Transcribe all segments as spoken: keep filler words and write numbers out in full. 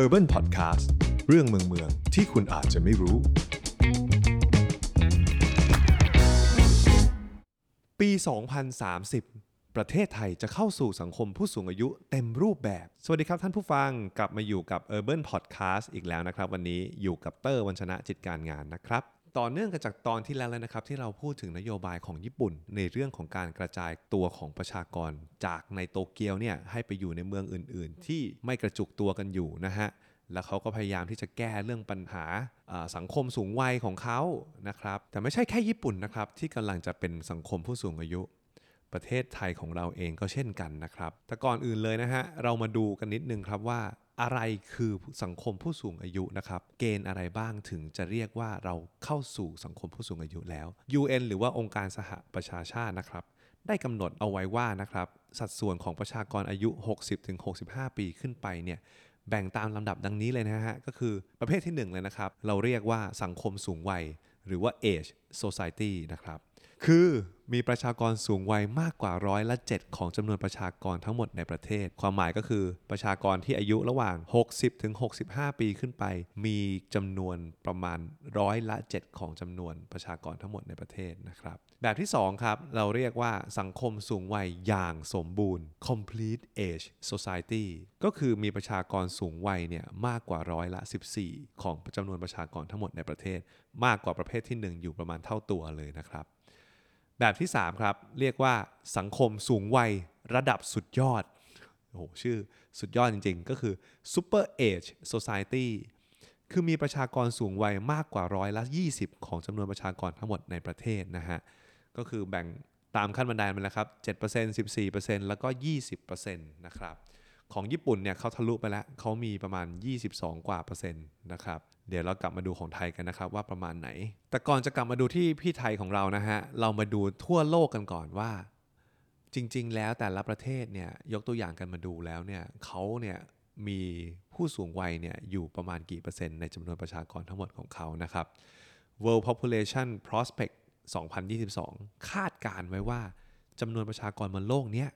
Urban Podcast เรื่องเมืองเมืองที่คุณอาจจะไม่รู้ปีสองพันสามสิบประเทศไทยจะเข้าสู่สังคมผู้สูงอายุเต็มรูปแบบสวัสดีครับท่านผู้ฟังกลับมาอยู่กับ Urban Podcast อีกแล้วนะครับวันนี้อยู่กับเตอร์วัญชนะจิตการงานนะครับต่อเนื่องกันจากตอนที่แล้วแล้วนะครับที่เราพูดถึงนโยบายของญี่ปุ่นในเรื่องของการกระจายตัวของประชากรจากในโตเกียวเนี่ยให้ไปอยู่ในเมืองอื่นๆที่ไม่กระจุกตัวกันอยู่นะฮะแล้วเขาก็พยายามที่จะแก้เรื่องปัญหาสังคมสูงวัยของเขานะครับแต่ไม่ใช่แค่ญี่ปุ่นนะครับที่กำลังจะเป็นสังคมผู้สูงอายุประเทศไทยของเราเองก็เช่นกันนะครับแต่ก่อนอื่นเลยนะฮะเรามาดูกันนิดนึงครับว่าอะไรคือสังคมผู้สูงอายุนะครับเกณฑ์อะไรบ้างถึงจะเรียกว่าเราเข้าสู่สังคมผู้สูงอายุแล้ว ยู เอ็น หรือว่าองค์การสหประชาชาตินะครับได้กำหนดเอาไว้ว่านะครับสัดส่วนของประชากรอายุ หกสิบถึงหกสิบห้า ปีขึ้นไปเนี่ยแบ่งตามลำดับดังนี้เลยนะฮะก็คือประเภทที่หนึ่งเลยนะครับเราเรียกว่าสังคมสูงวัยหรือว่า Age Society นะครับคือมีประชากรสูงวัยมากกว่าร้อยละเจ็ดของจำนวนประชากรทั้งหมดในประเทศความหมายก็คือประชากรที่อายุระหว่าง หกสิบถึงหกสิบห้า ปีขึ้นไปมีจำนวนประมาณร้อยละเจ็ดของจำนวนประชากรทั้งหมดในประเทศนะครับแบบที่สองครับเราเรียกว่าสังคมสูงวัยอย่างสมบูรณ์ Complete Age Society ก็คือมีประชากรสูงวัยเนี่ยมากกว่าร้อยละสิบสี่ของจำนวนประชากรทั้งหมดในประเทศมากกว่าประเภทที่หนึ่งอยู่ประมาณเท่าตัวเลยนะครับแบบที่สามครับเรียกว่าสังคมสูงวัยระดับสุดยอดโอ้โหชื่อสุดยอดจริงๆก็คือ Super Age Society คือมีประชากรสูงวัยมากกว่าร้อยละยี่สิบของจำนวนประชากรทั้งหมดในประเทศนะฮะก็คือแบ่งตามขั้นบันไดมาแล้วครับ เจ็ดเปอร์เซ็นต์ สิบสี่เปอร์เซ็นต์ แล้วก็ ยี่สิบเปอร์เซ็นต์ นะครับของญี่ปุ่นเนี่ยเขาทะลุไปแล้วเขามีประมาณยี่สิบสองกว่าเปอร์เซ็นต์นะครับเดี๋ยวเรากลับมาดูของไทยกันนะครับว่าประมาณไหนแต่ก่อนจะกลับมาดูที่พี่ไทยของเรานะฮะเรามาดูทั่วโลกกันก่อนว่าจริงๆแล้วแต่ละประเทศเนี่ยยกตัวอย่างกันมาดูแล้วเนี่ยเขาเนี่ยมีผู้สูงวัยเนี่ยอยู่ประมาณกี่เปอร์เซ็นต์ในจำนวนประชากรทั้งหมดของเขานะครับ World Population Prospect สองพันยี่สิบสองคาดการไว้ว่าจำนวนประชากรบนโลกเนี้ย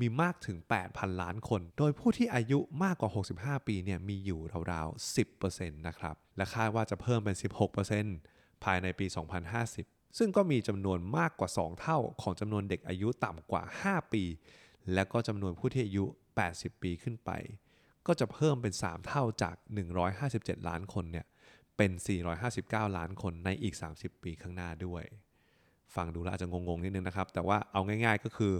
มีมากถึง แปดพัน ล้านคนโดยผู้ที่อายุมากกว่าหกสิบห้าปีเนี่ยมีอยู่ราวๆ สิบเปอร์เซ็นต์ นะครับและคาดว่าจะเพิ่มเป็น สิบหกเปอร์เซ็นต์ ภายในปีสองพันห้าสิบซึ่งก็มีจำนวนมากกว่าสองเท่าของจำนวนเด็กอายุต่ำกว่าห้าปีและก็จำนวนผู้ที่อายุแปดสิบปีขึ้นไปก็จะเพิ่มเป็นสามเท่าจากหนึ่งร้อยห้าสิบเจ็ดล้านคนเนี่ยเป็นสี่ร้อยห้าสิบเก้าล้านคนในอีกสามสิบปีข้างหน้าด้วยฟังดูแล้วอาจจะงงๆนิดนึงนะครับแต่ว่าเอาง่ายๆก็คือ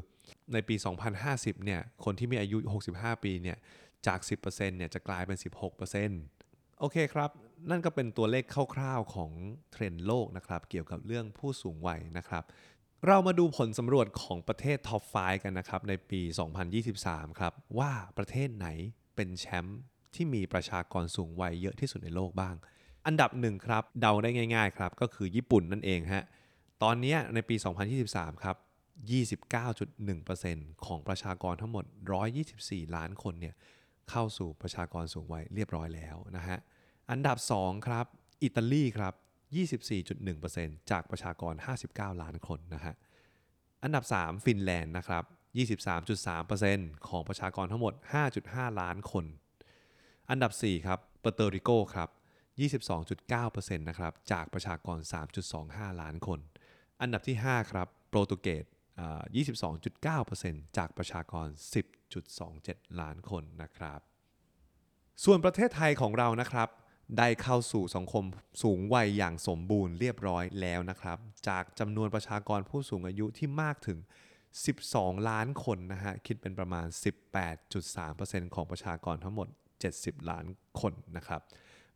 ในปีสองพันห้าสิบเนี่ยคนที่มีอายุหกสิบห้าปีเนี่ยจาก สิบเปอร์เซ็นต์ เนี่ยจะกลายเป็น สิบหกเปอร์เซ็นต์ โอเคครับนั่นก็เป็นตัวเลขคร่าวๆของเทรนด์โลกนะครับเกี่ยวกับเรื่องผู้สูงวัยนะครับเรามาดูผลสำรวจของประเทศท็อปไฟว์กันนะครับในปีสองพันยี่สิบสามครับว่าประเทศไหนเป็นแชมป์ที่มีประชากรสูงวัยเยอะที่สุดในโลกบ้างอันดับหนึ่งครับเดาได้ง่ายๆครับก็คือญี่ปุ่นนั่นเองฮะตอนนี้ในปีสองพันยี่สิบสามครับยี่สิบเก้าจุดหนึ่งเปอร์เซ็นต์ ของประชากรทั้งหมดหนึ่งร้อยยี่สิบสี่ล้านคนเนี่ยเข้าสู่ประชากรสูงวัยเรียบร้อยแล้วนะฮะอันดับสองครับอิตาลีครับ ยี่สิบสี่จุดหนึ่งเปอร์เซ็นต์ จากประชากรห้าสิบเก้าล้านคนนะฮะอันดับสามฟินแลนด์นะครับ ยี่สิบสามจุดสามเปอร์เซ็นต์ ของประชากรทั้งหมด ห้าจุดห้า ล้านคนอันดับสี่ครับเปอร์โตริโกครับ ยี่สิบสองจุดเก้าเปอร์เซ็นต์ นะครับจากประชากร สามจุดสองห้า ล้านคนอันดับที่ห้าครับโปรตุเกสยี่สิบสองจุดเก้าเปอร์เซ็นต์ จากประชากร สิบจุดสองเจ็ด ล้านคนนะครับส่วนประเทศไทยของเรานะครับได้เข้าสู่สังคมสูงวัยอย่างสมบูรณ์เรียบร้อยแล้วนะครับจากจำนวนประชากรผู้สูงอายุที่มากถึงสิบสองล้านคนนะฮะคิดเป็นประมาณ สิบแปดจุดสามเปอร์เซ็นต์ ของประชากรทั้งหมดเจ็ดสิบล้านคนนะครับ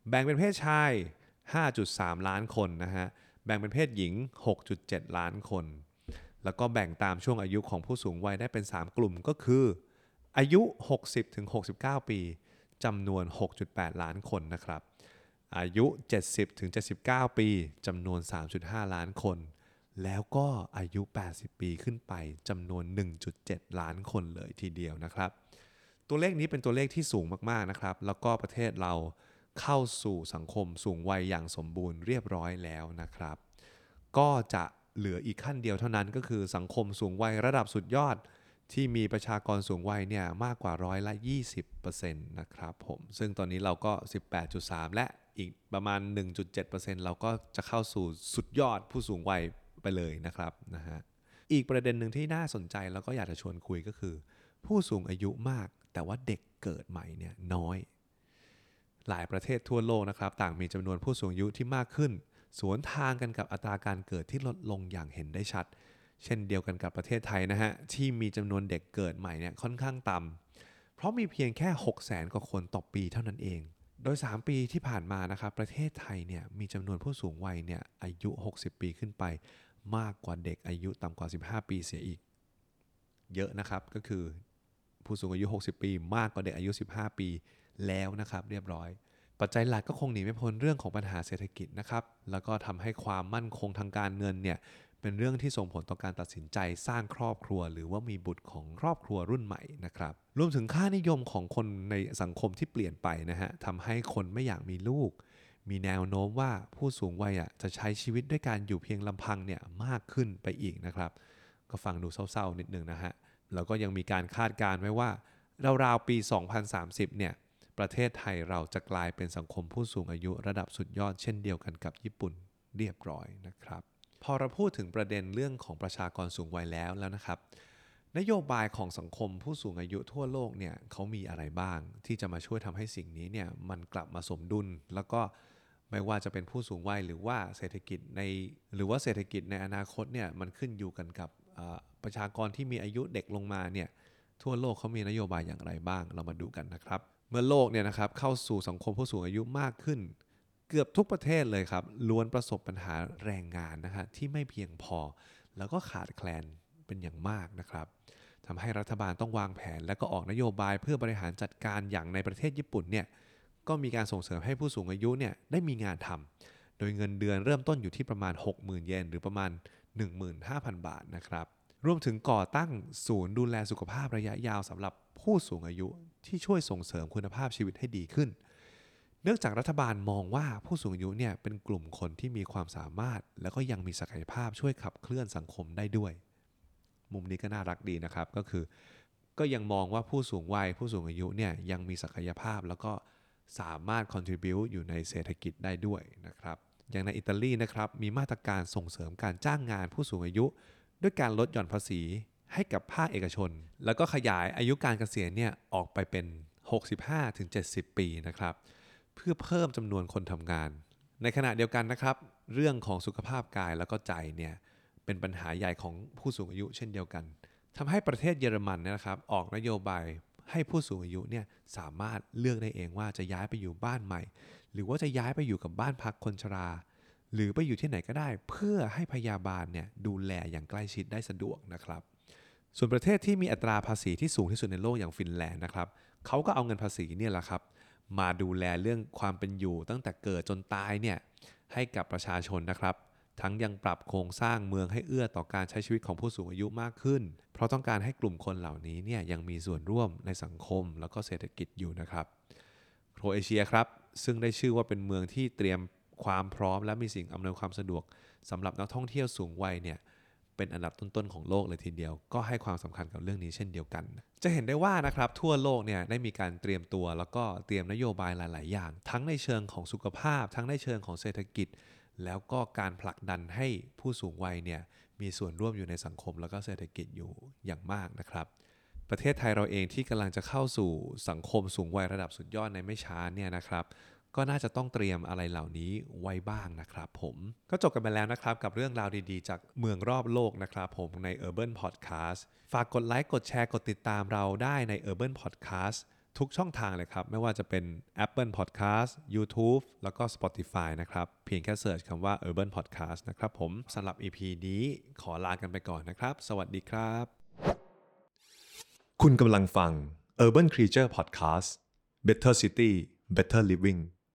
แบ่งเป็นเพศชาย ห้าจุดสาม ล้านคนนะฮะแบ่งเป็นเพศหญิง หกจุดเจ็ด ล้านคนแล้วก็แบ่งตามช่วงอายุของผู้สูงวัยได้เป็นสามกลุ่มก็คืออายุ หกสิบถึงหกสิบเก้า ปีจำนวน หกจุดแปด ล้านคนนะครับอายุ เจ็ดสิบถึงเจ็ดสิบเก้า ปีจำนวน สามจุดห้า ล้านคนแล้วก็อายุ แปดสิบ ปีขึ้นไปจำนวน หนึ่งจุดเจ็ด ล้านคนเลยทีเดียวนะครับตัวเลขนี้เป็นตัวเลขที่สูงมากๆนะครับแล้วก็ประเทศเราเข้าสู่สังคมสูงวัยอย่างสมบูรณ์เรียบร้อยแล้วนะครับก็จะเหลืออีกขั้นเดียวเท่านั้นก็คือสังคมสูงวัยระดับสุดยอด ที่มีประชากรสูงวัยเนี่ยมากกว่าร้อยละ ยี่สิบเปอร์เซ็นต์ นะครับผมซึ่งตอนนี้เราก็ สิบแปดจุดสาม และอีกประมาณ หนึ่งจุดเจ็ดเปอร์เซ็นต์ เราก็จะเข้าสู่สุดยอดผู้สูงวัยไปเลยนะครับนะฮะอีกประเด็นหนึ่งที่น่าสนใจแล้วก็อยากจะชวนคุยก็คือผู้สูงอายุมากแต่ว่าเด็กเกิดใหม่เนี่ยน้อยหลายประเทศทั่วโลกนะครับต่างมีจำนวนผู้สูงอายุที่มากขึ้นสวนทางกันกับอัตราการเกิดที่ลดลงอย่างเห็นได้ชัดเช่นเดียวกันกับประเทศไทยนะฮะที่มีจำนวนเด็กเกิดใหม่เนี่ยค่อนข้างต่ำเพราะมีเพียงแค่หกแสนกว่าคนต่อปีเท่านั้นเองโดยสามปีที่ผ่านมานะครับประเทศไทยเนี่ยมีจำนวนผู้สูงวัยเนี่ยอายุหกสิบปีขึ้นไปมากกว่าเด็กอายุต่ำกว่าสิบห้าปีเสียอีกเยอะนะครับก็คือผู้สูงอายุหกสิบปีมากกว่าเด็กอายุสิบห้าปีแล้วนะครับเรียบร้อยปัจจัยหลักก็คงหนีไม่พ้นเรื่องของปัญหาเศรษฐกิจนะครับแล้วก็ทำให้ความมั่นคงทางการเงินเนี่ยเป็นเรื่องที่ส่งผลต่อการตัดสินใจสร้างครอบครัวหรือว่ามีบุตรของครอบครัวรุ่นใหม่นะครับรวมถึงค่านิยมของคนในสังคมที่เปลี่ยนไปนะฮะทำให้คนไม่อยากมีลูกมีแนวโน้มว่าผู้สูงวัยอ่ะจะใช้ชีวิตด้วยการอยู่เพียงลำพังเนี่ยมากขึ้นไปอีกนะครับก็ฟังดูเศร้าๆนิดนึงนะฮะแล้วก็ยังมีการคาดการณ์ไว้ว่าราวๆปีสองพันสามสิบเนี่ยประเทศไทยเราจะกลายเป็นสังคมผู้สูงอายุระดับสุดยอดเช่นเดียวกันกับญี่ปุ่นเรียบร้อยนะครับพอเราพูดถึงประเด็นเรื่องของประชากรสูงวัยแล้วแล้วนะครับนโยบายของสังคมผู้สูงอายุทั่วโลกเนี่ยเขามีอะไรบ้างที่จะมาช่วยทำให้สิ่งนี้เนี่ยมันกลับมาสมดุลแล้วก็ไม่ว่าจะเป็นผู้สูงวัยหรือว่าเศรษฐกิจในหรือว่าเศรษฐกิจในอนาคตเนี่ยมันขึ้นอยู่กันกับประชากรที่มีอายุเด็กลงมาเนี่ยทั่วโลกเขามีนโยบายอย่างไรบ้างเรามาดูกันนะครับเมื่อโลกเนี่ยนะครับเข้าสู่สังคมผู้สูงอายุมากขึ้นเกือบทุกประเทศเลยครับล้วนประสบปัญหาแรงงานนะฮะที่ไม่เพียงพอแล้วก็ขาดแคลนเป็นอย่างมากนะครับทำให้รัฐบาลต้องวางแผนและก็ออกนโยบายเพื่อบริหารจัดการอย่างในประเทศญี่ปุ่นเนี่ยก็มีการส่งเสริมให้ผู้สูงอายุเนี่ยได้มีงานทำโดยเงินเดือนเริ่มต้นอยู่ที่ประมาณ หกหมื่น เยนหรือประมาณ หนึ่งหมื่นห้าพัน บาทนะครับรวมถึงก่อตั้งศูนย์ดูแลสุขภาพระยะยาวสำหรับผู้สูงอายุที่ช่วยส่งเสริมคุณภาพชีวิตให้ดีขึ้นเนื่องจากรัฐบาลมองว่าผู้สูงอายุเนี่ยเป็นกลุ่มคนที่มีความสามารถแล้วก็ยังมีศักยภาพช่วยขับเคลื่อนสังคมได้ด้วยมุมนี้ก็น่ารักดีนะครับก็คือก็ยังมองว่าผู้สูงวัยผู้สูงอายุเนี่ยยังมีศักยภาพแล้วก็สามารถ contribute อยู่ในเศรษฐกิจได้ด้วยนะครับอย่างในอิตาลีนะครับมีมาตรการส่งเสริมการจ้างงานผู้สูงอายุด้วยการลดหย่อนภาษีให้กับภาคเอกชนแล้วก็ขยายอายุการเกษียณเนี่ยออกไปเป็น หกสิบห้าถึงเจ็ดสิบ ปีนะครับเพื่อเพิ่มจำนวนคนทำงานในขณะเดียวกันนะครับเรื่องของสุขภาพกายแล้วก็ใจเนี่ยเป็นปัญหาใหญ่ของผู้สูงอายุเช่นเดียวกันทำให้ประเทศเยอรมันนะครับออกนโยบายให้ผู้สูงอายุเนี่ยสามารถเลือกได้เองว่าจะย้ายไปอยู่บ้านใหม่หรือว่าจะย้ายไปอยู่กับบ้านพักคนชราหรือไปอยู่ที่ไหนก็ได้เพื่อให้พยาบาลเนี่ยดูแลอย่างใกล้ชิดได้สะดวกนะครับส่วนประเทศที่มีอัตราภาษีที่สูงที่สุดในโลกอย่างฟินแลนด์นะครับเขาก็เอาเงินภาษีเนี่ยแหละครับมาดูแลเรื่องความเป็นอยู่ตั้งแต่เกิดจนตายเนี่ยให้กับประชาชนนะครับทั้งยังปรับโครงสร้างเมืองให้เอื้อต่อการใช้ชีวิตของผู้สูงอายุมากขึ้นเพราะต้องการให้กลุ่มคนเหล่านี้เนี่ยยังมีส่วนร่วมในสังคมแล้วก็เศรษฐกิจอยู่นะครับโครเอเชียครับซึ่งได้ชื่อว่าเป็นเมืองที่เตรียมความพร้อมและมีสิ่งอำนวยความสะดวกสำหรับนักท่องเที่ยวสูงวัยเนี่ยเป็นอันดับต้นๆของโลกเลยทีเดียวก็ให้ความสำคัญกับเรื่องนี้เช่นเดียวกันจะเห็นได้ว่านะครับทั่วโลกเนี่ยได้มีการเตรียมตัวแล้วก็เตรียมนโยบายหลายๆอย่างทั้งในเชิงของสุขภาพทั้งในเชิงของเศรษฐกิจแล้วก็การผลักดันให้ผู้สูงวัยเนี่ยมีส่วนร่วมอยู่ในสังคมแล้วก็เศรษฐกิจอยู่อย่างมากนะครับประเทศไทยเราเองที่กำลังจะเข้าสู่สังคมสูงวัยระดับสุดยอดในไม่ช้าเนี่ยนะครับก็น่าจะต้องเตรียมอะไรเหล่านี้ไว้บ้างนะครับผมก็จบกันไปแล้วนะครับกับเรื่องราวดีๆจากเมืองรอบโลกนะครับผมใน Urban Podcast ฝากกดไลค์กดแชร์กดติดตามเราได้ใน Urban Podcast ทุกช่องทางเลยครับไม่ว่าจะเป็น Apple Podcast YouTube แล้วก็ Spotify นะครับเพียงแค่เสิร์ชคำว่า Urban Podcast นะครับผมสำหรับ อี พี นี้ขอลากันไปก่อนนะครับสวัสดีครับคุณกำลังฟัง Urban Creature Podcast Better City Better Living